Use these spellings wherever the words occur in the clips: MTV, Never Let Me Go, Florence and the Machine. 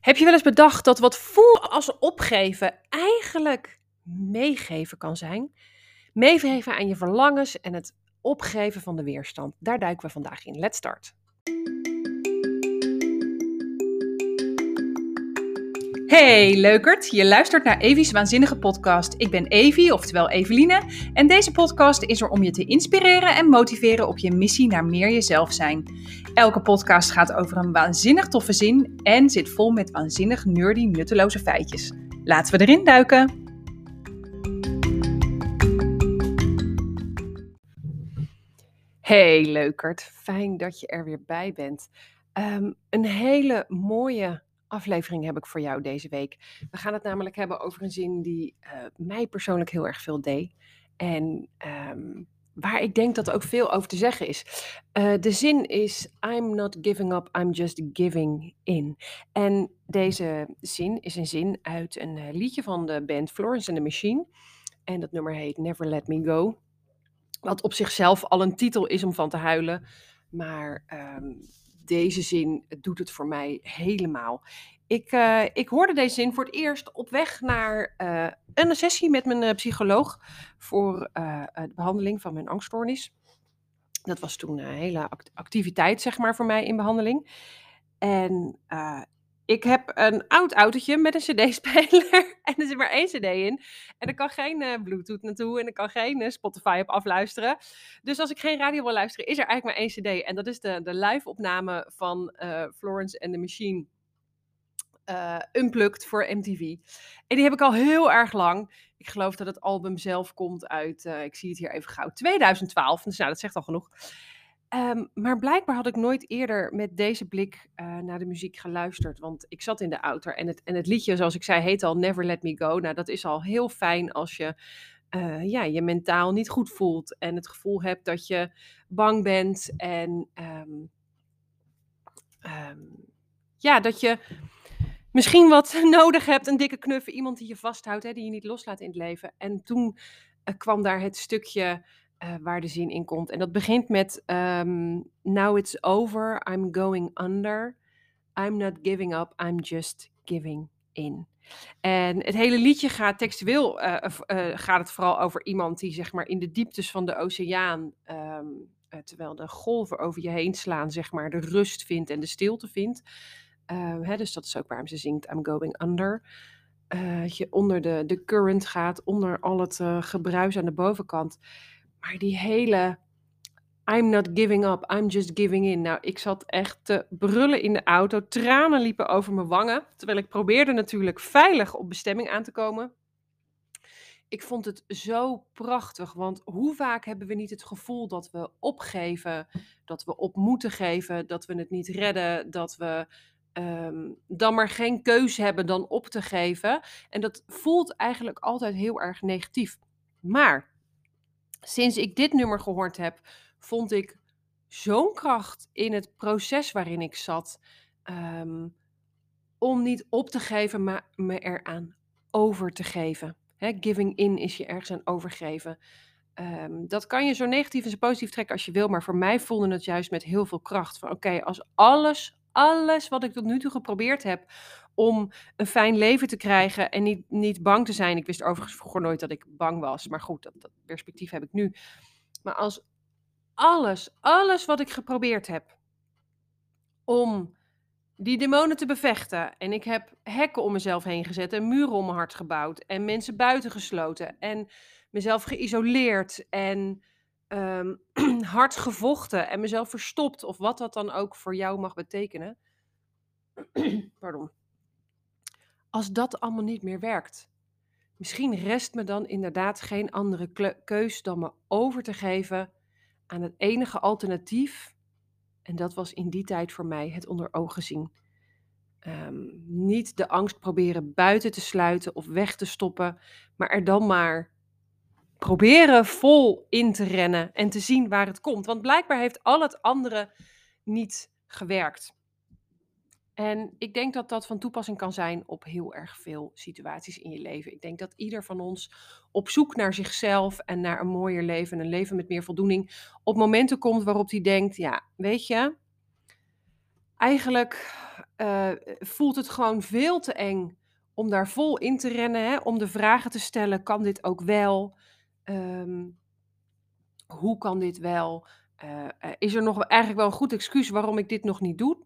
Heb je wel eens bedacht dat wat voelt als opgeven eigenlijk meegeven kan zijn? Meegeven aan je verlangens en het opgeven van de weerstand. Daar duiken we vandaag in. Let's start. Hey leukert, je luistert naar Evie's Waanzinnige Podcast. Ik ben Evie, oftewel Eveline. En deze podcast is er om je te inspireren en motiveren op je missie naar meer jezelf zijn. Elke podcast gaat over een waanzinnig toffe zin en zit vol met waanzinnig nerdy nutteloze feitjes. Laten we erin duiken. Hey leukert, fijn dat je er weer bij bent. Een hele mooie aflevering heb ik voor jou deze week. We gaan het namelijk hebben over een zin die mij persoonlijk heel erg veel deed. En waar ik denk dat ook veel over te zeggen is. De zin is, I'm not giving up, I'm just giving in. En deze zin is een zin uit een liedje van de band Florence and the Machine. En dat nummer heet Never Let Me Go. Wat op zichzelf al een titel is om van te huilen. Maar deze zin doet het voor mij helemaal. Ik hoorde deze zin voor het eerst op weg naar een sessie met mijn psycholoog voor de behandeling van mijn angststoornis. Dat was toen een hele activiteit, zeg maar, voor mij in behandeling. En ik heb een oud autootje met een cd-speler en er zit maar één cd in. En er kan geen bluetooth naartoe en er kan geen Spotify op afluisteren. Dus als ik geen radio wil luisteren, is er eigenlijk maar één cd. En dat is de live opname van Florence and the Machine Unplugged voor MTV. En die heb ik al heel erg lang. Ik geloof dat het album zelf komt uit, ik zie het hier even gauw, 2012. Dus nou, dat zegt al genoeg. Maar blijkbaar had ik nooit eerder met deze blik naar de muziek geluisterd. Want ik zat in de auto en het liedje, zoals ik zei, heet al Never Let Me Go. Nou, dat is al heel fijn als je je mentaal niet goed voelt. En het gevoel hebt dat je bang bent. En dat je misschien wat nodig hebt. Een dikke knuff, iemand die je vasthoudt, hè, die je niet loslaat in het leven. En toen kwam daar het stukje waar de zin in komt. En dat begint met Now it's over, I'm going under. I'm not giving up, I'm just giving in. En het hele liedje gaat textueel gaat het vooral over iemand die, zeg maar, in de dieptes van de oceaan, terwijl de golven over je heen slaan, zeg maar, de rust vindt en de stilte vindt. Dus dat is ook waarom ze zingt I'm going under. Dat je onder de current gaat, onder al het gebruis aan de bovenkant. Maar die hele I'm not giving up, I'm just giving in. Nou, ik zat echt te brullen in de auto. Tranen liepen over mijn wangen. Terwijl ik probeerde natuurlijk veilig op bestemming aan te komen. Ik vond het zo prachtig. Want hoe vaak hebben we niet het gevoel dat we opgeven. Dat we op moeten geven. Dat we het niet redden. Dat we dan maar geen keus hebben dan op te geven. En dat voelt eigenlijk altijd heel erg negatief. Maar sinds ik dit nummer gehoord heb, vond ik zo'n kracht in het proces waarin ik zat. Om niet op te geven, maar me eraan over te geven. Hè, giving in is je ergens aan overgeven. Dat kan je zo negatief en zo positief trekken als je wil. Maar voor mij voelde het juist met heel veel kracht. Van oké, als alles wat ik tot nu toe geprobeerd heb om een fijn leven te krijgen en niet bang te zijn. Ik wist overigens vroeger nooit dat ik bang was. Maar goed, dat perspectief heb ik nu. Maar als alles wat ik geprobeerd heb om die demonen te bevechten. En ik heb hekken om mezelf heen gezet en muren om mijn hart gebouwd. En mensen buiten gesloten. En mezelf geïsoleerd. En hard gevochten en mezelf verstopt, of wat dat dan ook voor jou mag betekenen. Pardon. Als dat allemaal niet meer werkt, misschien rest me dan inderdaad geen andere keus dan me over te geven aan het enige alternatief. En dat was in die tijd voor mij het onder ogen zien. Niet de angst proberen buiten te sluiten of weg te stoppen, maar er dan maar proberen vol in te rennen en te zien waar het komt. Want blijkbaar heeft al het andere niet gewerkt. En ik denk dat dat van toepassing kan zijn op heel erg veel situaties in je leven. Ik denk dat ieder van ons op zoek naar zichzelf en naar een mooier leven, een leven met meer voldoening, op momenten komt waarop hij denkt, ja, weet je, eigenlijk voelt het gewoon veel te eng om daar vol in te rennen, hè? Om de vragen te stellen, kan dit ook wel? Hoe kan dit wel? Is er nog eigenlijk wel een goed excuus waarom ik dit nog niet doe?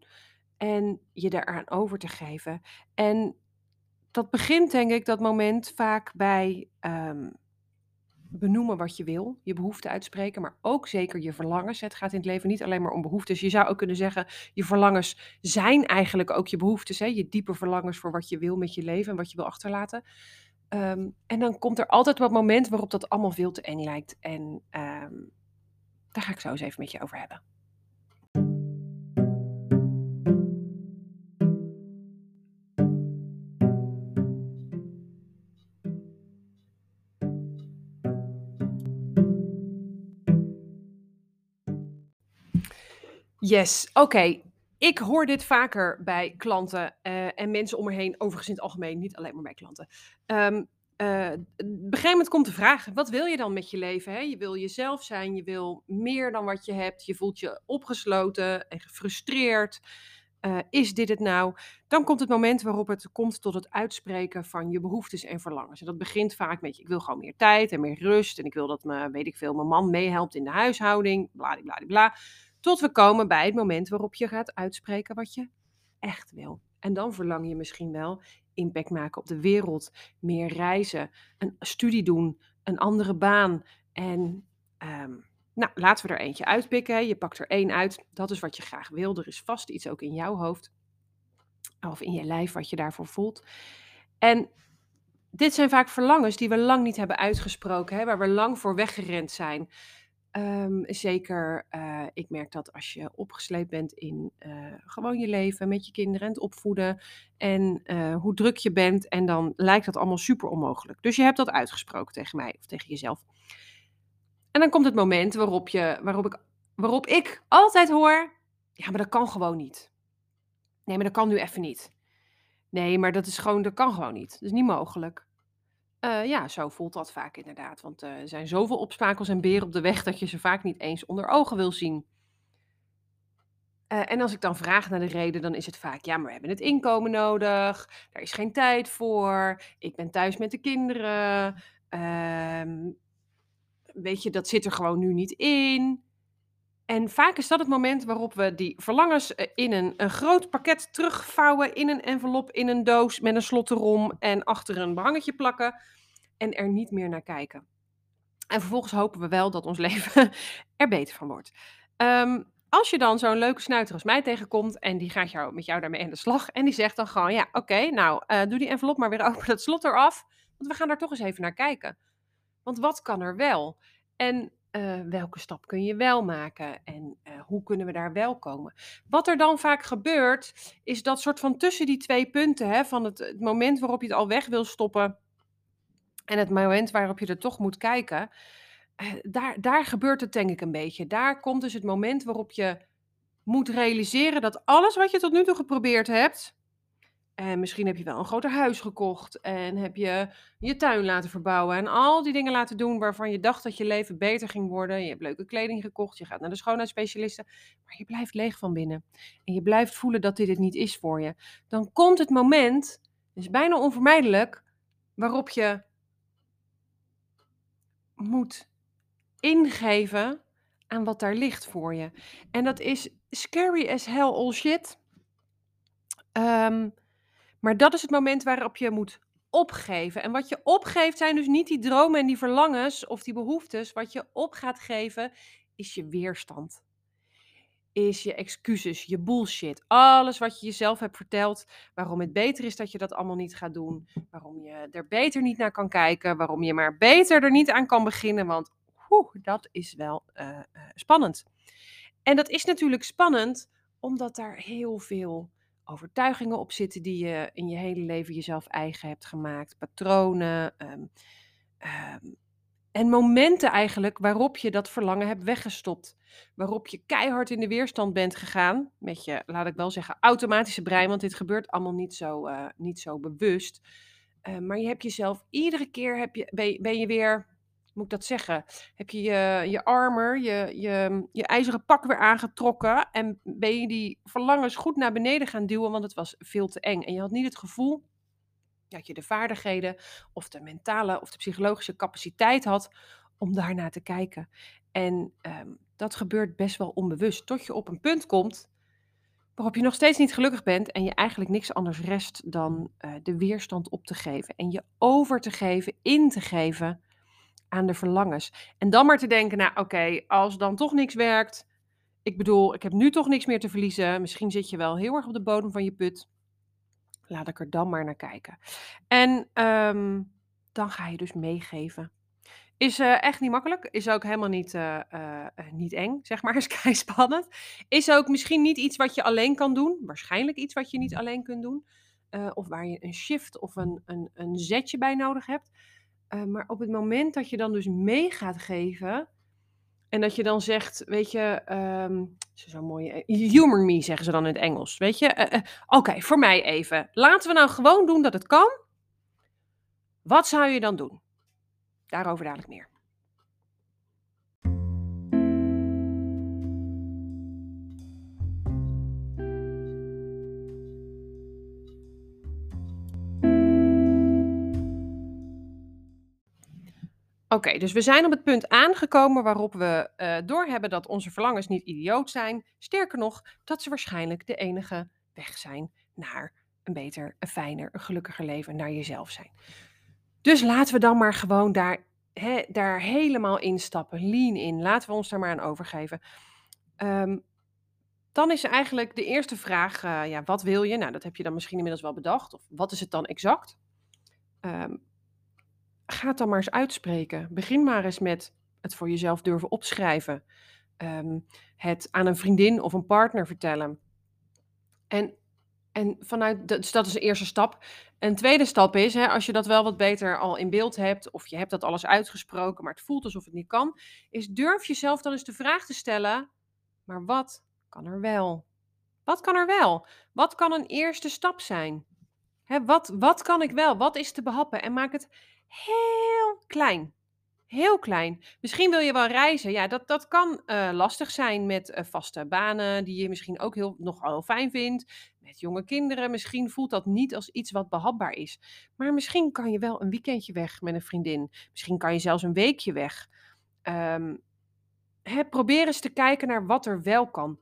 En je daaraan over te geven. En dat begint, denk ik, dat moment vaak bij benoemen wat je wil. Je behoeften uitspreken, maar ook zeker je verlangens. Het gaat in het leven niet alleen maar om behoeftes. Je zou ook kunnen zeggen, je verlangens zijn eigenlijk ook je behoeftes. Hè? Je diepe verlangens voor wat je wil met je leven en wat je wil achterlaten. En dan komt er altijd wat moment waarop dat allemaal veel te eng lijkt. En daar ga ik zo eens even met je over hebben. Yes, oké. Ik hoor dit vaker bij klanten en mensen om me heen, overigens in het algemeen, niet alleen maar bij klanten. Op een gegeven moment komt de vraag, wat wil je dan met je leven? Hè? Je wil jezelf zijn, je wil meer dan wat je hebt, je voelt je opgesloten en gefrustreerd. Is dit het nou? Dan komt het moment waarop het komt tot het uitspreken van je behoeftes en verlangens. En dat begint vaak met, ik wil gewoon meer tijd en meer rust en ik wil dat mijn man meehelpt in de huishouding, bladibladibla. Tot we komen bij het moment waarop je gaat uitspreken wat je echt wil. En dan verlang je misschien wel impact maken op de wereld, meer reizen, een studie doen, een andere baan. En laten we er eentje uitpikken. Je pakt er één uit. Dat is wat je graag wil. Er is vast iets ook in jouw hoofd of in je lijf wat je daarvoor voelt. En dit zijn vaak verlangens die we lang niet hebben uitgesproken, hè, waar we lang voor weggerend zijn. Zeker, ik merk dat als je opgesleept bent in gewoon je leven met je kinderen en het opvoeden en hoe druk je bent en dan lijkt dat allemaal super onmogelijk. Dus je hebt dat uitgesproken tegen mij of tegen jezelf. En dan komt het moment waarop ik altijd hoor, ja, maar dat kan gewoon niet. Nee, maar dat kan nu even niet. Nee, maar dat kan gewoon niet. Dat is niet mogelijk. Zo voelt dat vaak inderdaad, want er zijn zoveel obstakels en beren op de weg dat je ze vaak niet eens onder ogen wil zien. En als ik dan vraag naar de reden, dan is het vaak, ja, maar we hebben het inkomen nodig, daar is geen tijd voor, ik ben thuis met de kinderen, weet je, dat zit er gewoon nu niet in. En vaak is dat het moment waarop we die verlangens in een groot pakket terugvouwen, in een envelop, in een doos, met een slot erom en achter een behangetje plakken en er niet meer naar kijken. En vervolgens hopen we wel dat ons leven er beter van wordt. Als je dan zo'n leuke snuiter als mij tegenkomt en die gaat met jou daarmee aan de slag en die zegt dan gewoon, ja, oké, doe die envelop maar weer open, dat slot eraf, want we gaan daar toch eens even naar kijken. Want wat kan er wel? En welke stap kun je wel maken en hoe kunnen we daar wel komen? Wat er dan vaak gebeurt, is dat soort van tussen die twee punten, hè, van het moment waarop je het al weg wil stoppen en het moment waarop je er toch moet kijken, daar gebeurt het denk ik een beetje. Daar komt dus het moment waarop je moet realiseren dat alles wat je tot nu toe geprobeerd hebt, en misschien heb je wel een groter huis gekocht en heb je je tuin laten verbouwen en al die dingen laten doen waarvan je dacht dat je leven beter ging worden. Je hebt leuke kleding gekocht, je gaat naar de schoonheidsspecialisten, maar je blijft leeg van binnen. En je blijft voelen dat dit het niet is voor je. Dan komt het moment, dus bijna onvermijdelijk, waarop je moet ingeven aan wat daar ligt voor je. En dat is scary as hell all shit. Maar dat is het moment waarop je moet opgeven. En wat je opgeeft zijn dus niet die dromen en die verlangens of die behoeftes. Wat je op gaat geven is je weerstand. Is je excuses, je bullshit. Alles wat je jezelf hebt verteld. Waarom het beter is dat je dat allemaal niet gaat doen. Waarom je er beter niet naar kan kijken. Waarom je maar beter er niet aan kan beginnen. Want dat is wel spannend. En dat is natuurlijk spannend omdat daar heel veel overtuigingen op zitten die je in je hele leven jezelf eigen hebt gemaakt. Patronen. En momenten eigenlijk waarop je dat verlangen hebt weggestopt. Waarop je keihard in de weerstand bent gegaan. Met je, laat ik wel zeggen, automatische brein. Want dit gebeurt allemaal niet zo bewust. Maar je hebt jezelf, iedere keer ben je weer moet ik dat zeggen? Heb je je armor, je ijzeren pak weer aangetrokken en ben je die verlangens goed naar beneden gaan duwen, want het was veel te eng. En je had niet het gevoel dat je de vaardigheden of de mentale of de psychologische capaciteit had om daarnaar te kijken. En dat gebeurt best wel onbewust, tot je op een punt komt waarop je nog steeds niet gelukkig bent en je eigenlijk niks anders rest dan de weerstand op te geven en je over te geven, in te geven aan de verlangens. En dan maar te denken, nou oké, als dan toch niks werkt, ik bedoel, ik heb nu toch niks meer te verliezen, misschien zit je wel heel erg op de bodem van je put, laat ik er dan maar naar kijken. En dan ga je dus meegeven. Is echt niet makkelijk. Is ook helemaal niet eng, zeg maar. Is kei spannend. Is ook misschien niet iets wat je alleen kan doen. Waarschijnlijk iets wat je niet alleen kunt doen. Of waar je een shift of een zetje bij nodig hebt. Maar op het moment dat je dan dus mee gaat geven. En dat je dan zegt, weet je, zo'n mooie, humor me zeggen ze dan in het Engels. Weet je, oké, voor mij even. Laten we nou gewoon doen dat het kan. Wat zou je dan doen? Daarover dadelijk meer. Oké, dus we zijn op het punt aangekomen waarop we doorhebben dat onze verlangens niet idioot zijn. Sterker nog, dat ze waarschijnlijk de enige weg zijn naar een beter, een fijner, een gelukkiger leven, naar jezelf zijn. Dus laten we dan maar gewoon daar helemaal instappen, lean in. Laten we ons daar maar aan overgeven. Dan is eigenlijk de eerste vraag, wat wil je? Nou, dat heb je dan misschien inmiddels wel bedacht. Of wat is het dan exact? Ga het dan maar eens uitspreken. Begin maar eens met het voor jezelf durven opschrijven. Het aan een vriendin of een partner vertellen. En vanuit, dus dat is de eerste stap. Een tweede stap is, als je dat wel wat beter al in beeld hebt, of je hebt dat alles uitgesproken, maar het voelt alsof het niet kan, is durf jezelf dan eens de vraag te stellen, maar wat kan er wel? Wat kan er wel? Wat kan een eerste stap zijn? Wat kan ik wel? Wat is te behappen? En maak het heel klein. Heel klein. Misschien wil je wel reizen. Ja, dat kan lastig zijn met vaste banen die je misschien ook nogal fijn vindt. Met jonge kinderen. Misschien voelt dat niet als iets wat behapbaar is. Maar misschien kan je wel een weekendje weg met een vriendin. Misschien kan je zelfs een weekje weg. Probeer eens te kijken naar wat er wel kan.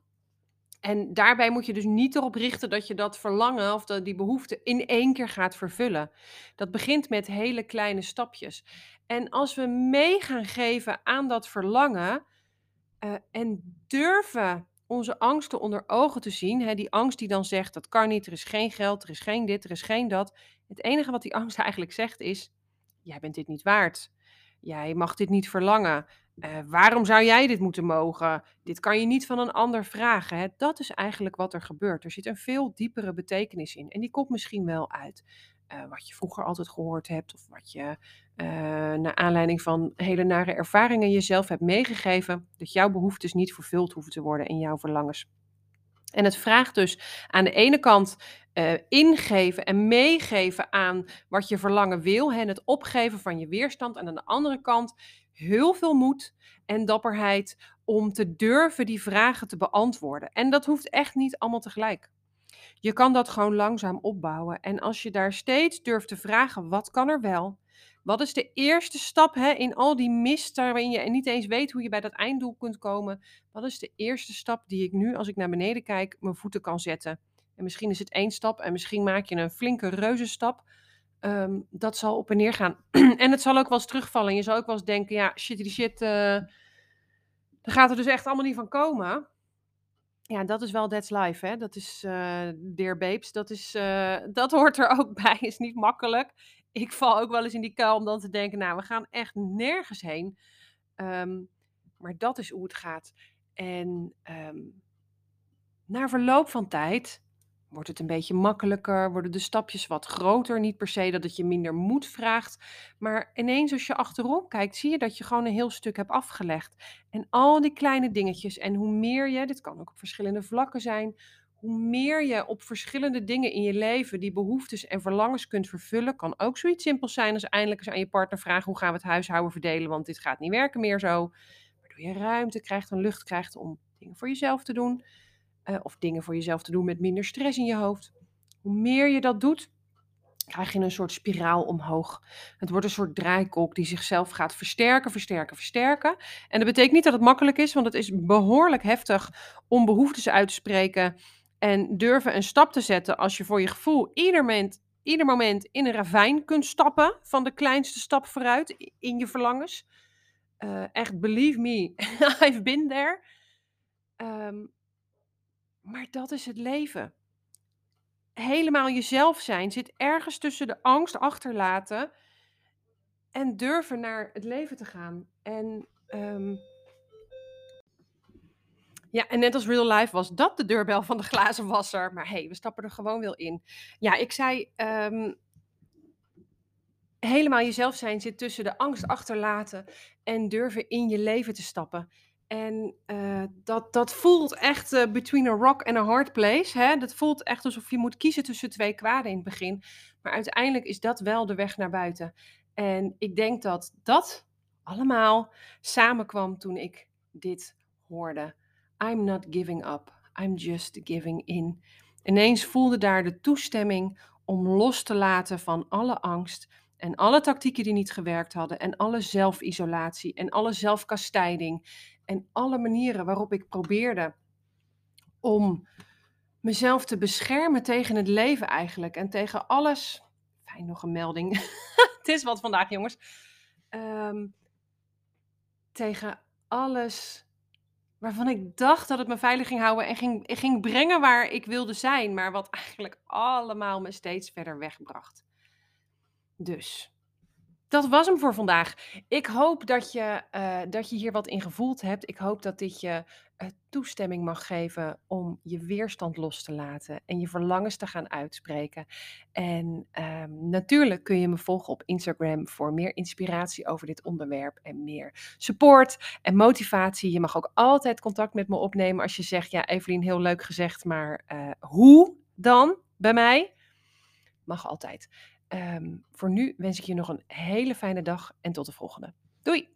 En daarbij moet je dus niet erop richten dat je dat verlangen of die behoefte in één keer gaat vervullen. Dat begint met hele kleine stapjes. En als we mee gaan geven aan dat verlangen en durven onze angsten onder ogen te zien, die angst die dan zegt, dat kan niet, er is geen geld, er is geen dit, er is geen dat. Het enige wat die angst eigenlijk zegt is, jij bent dit niet waard. Jij mag dit niet verlangen. Waarom zou jij dit moeten mogen? Dit kan je niet van een ander vragen. Dat is eigenlijk wat er gebeurt. Er zit een veel diepere betekenis in. En die komt misschien wel uit wat je vroeger altijd gehoord hebt. Of wat je naar aanleiding van hele nare ervaringen jezelf hebt meegegeven. Dat jouw behoeftes niet vervuld hoeven te worden en jouw verlangens. En het vraagt dus aan de ene kant ingeven en meegeven aan wat je verlangen wil. En het opgeven van je weerstand. En aan de andere kant heel veel moed en dapperheid om te durven die vragen te beantwoorden. En dat hoeft echt niet allemaal tegelijk. Je kan dat gewoon langzaam opbouwen. En als je daar steeds durft te vragen, wat kan er wel? Wat is de eerste stap in al die mist waarin je niet eens weet hoe je bij dat einddoel kunt komen? Wat is de eerste stap die ik nu, als ik naar beneden kijk, mijn voeten kan zetten? En misschien is het 1 stap en misschien maak je een flinke reuzenstap. Dat zal op en neer gaan. En het zal ook wel eens terugvallen. Je zal ook wel eens denken, ja, shit, daar gaat er dus echt allemaal niet van komen. Ja, dat is wel that's life, Dat is, dear babes, dat hoort er ook bij. Is niet makkelijk. Ik val ook wel eens in die kuil om dan te denken, nou, we gaan echt nergens heen. Maar dat is hoe het gaat. En na verloop van tijd wordt het een beetje makkelijker, worden de stapjes wat groter. Niet per se dat het je minder moed vraagt. Maar ineens als je achterom kijkt, zie je dat je gewoon een heel stuk hebt afgelegd. En al die kleine dingetjes en hoe meer je, dit kan ook op verschillende vlakken zijn, hoe meer je op verschillende dingen in je leven die behoeftes en verlangens kunt vervullen, kan ook zoiets simpels zijn als eindelijk eens aan je partner vragen: hoe gaan we het huishouden verdelen, want dit gaat niet werken meer zo. Waardoor je ruimte krijgt en lucht krijgt om dingen voor jezelf te doen. Of dingen voor jezelf te doen met minder stress in je hoofd. Hoe meer je dat doet, krijg je een soort spiraal omhoog. Het wordt een soort draaikolk die zichzelf gaat versterken. En dat betekent niet dat het makkelijk is, want het is behoorlijk heftig om behoeftes uit te spreken en durven een stap te zetten als je voor je gevoel ieder moment in een ravijn kunt stappen, van de kleinste stap vooruit in je verlangens. Echt, believe me, I've been there. Maar dat is het leven. Helemaal jezelf zijn zit ergens tussen de angst achterlaten en durven naar het leven te gaan. En net als real life was dat de deurbel van de glazenwasser. Maar hey, we stappen er gewoon wel in. Ja, ik zei, helemaal jezelf zijn zit tussen de angst achterlaten en durven in je leven te stappen. En dat voelt echt between a rock and a hard place. Hè? Dat voelt echt alsof je moet kiezen tussen twee kwaden in het begin. Maar uiteindelijk is dat wel de weg naar buiten. En ik denk dat dat allemaal samenkwam toen ik dit hoorde. I'm not giving up, I'm just giving in. Ineens voelde daar de toestemming om los te laten van alle angst en alle tactieken die niet gewerkt hadden en alle zelfisolatie en alle zelfkastijding en alle manieren waarop ik probeerde om mezelf te beschermen tegen het leven eigenlijk en tegen alles. Fijn, nog een melding. Het is wat vandaag, jongens. Tegen alles waarvan ik dacht dat het me veilig ging houden en ging brengen waar ik wilde zijn, maar wat eigenlijk allemaal me steeds verder wegbracht. Dus dat was hem voor vandaag. Ik hoop dat je hier wat in gevoeld hebt. Ik hoop dat dit je toestemming mag geven om je weerstand los te laten en je verlangens te gaan uitspreken. En natuurlijk kun je me volgen op Instagram voor meer inspiratie over dit onderwerp en meer support en motivatie. Je mag ook altijd contact met me opnemen als je zegt, ja Evelien, heel leuk gezegd, maar hoe dan bij mij? Mag altijd. Voor nu wens ik je nog een hele fijne dag en tot de volgende. Doei!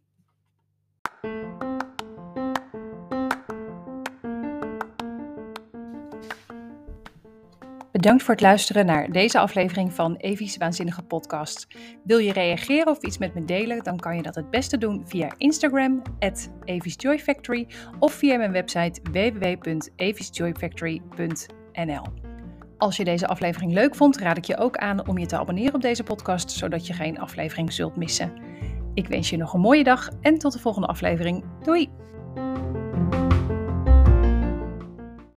Bedankt voor het luisteren naar deze aflevering van Evie's Waanzinnige Podcast. Wil je reageren of iets met me delen? Dan kan je dat het beste doen via Instagram @eviesjoyfactory of via mijn website www.eviesjoyfactory.nl. Als je deze aflevering leuk vond, raad ik je ook aan om je te abonneren op deze podcast, zodat je geen aflevering zult missen. Ik wens je nog een mooie dag en tot de volgende aflevering. Doei!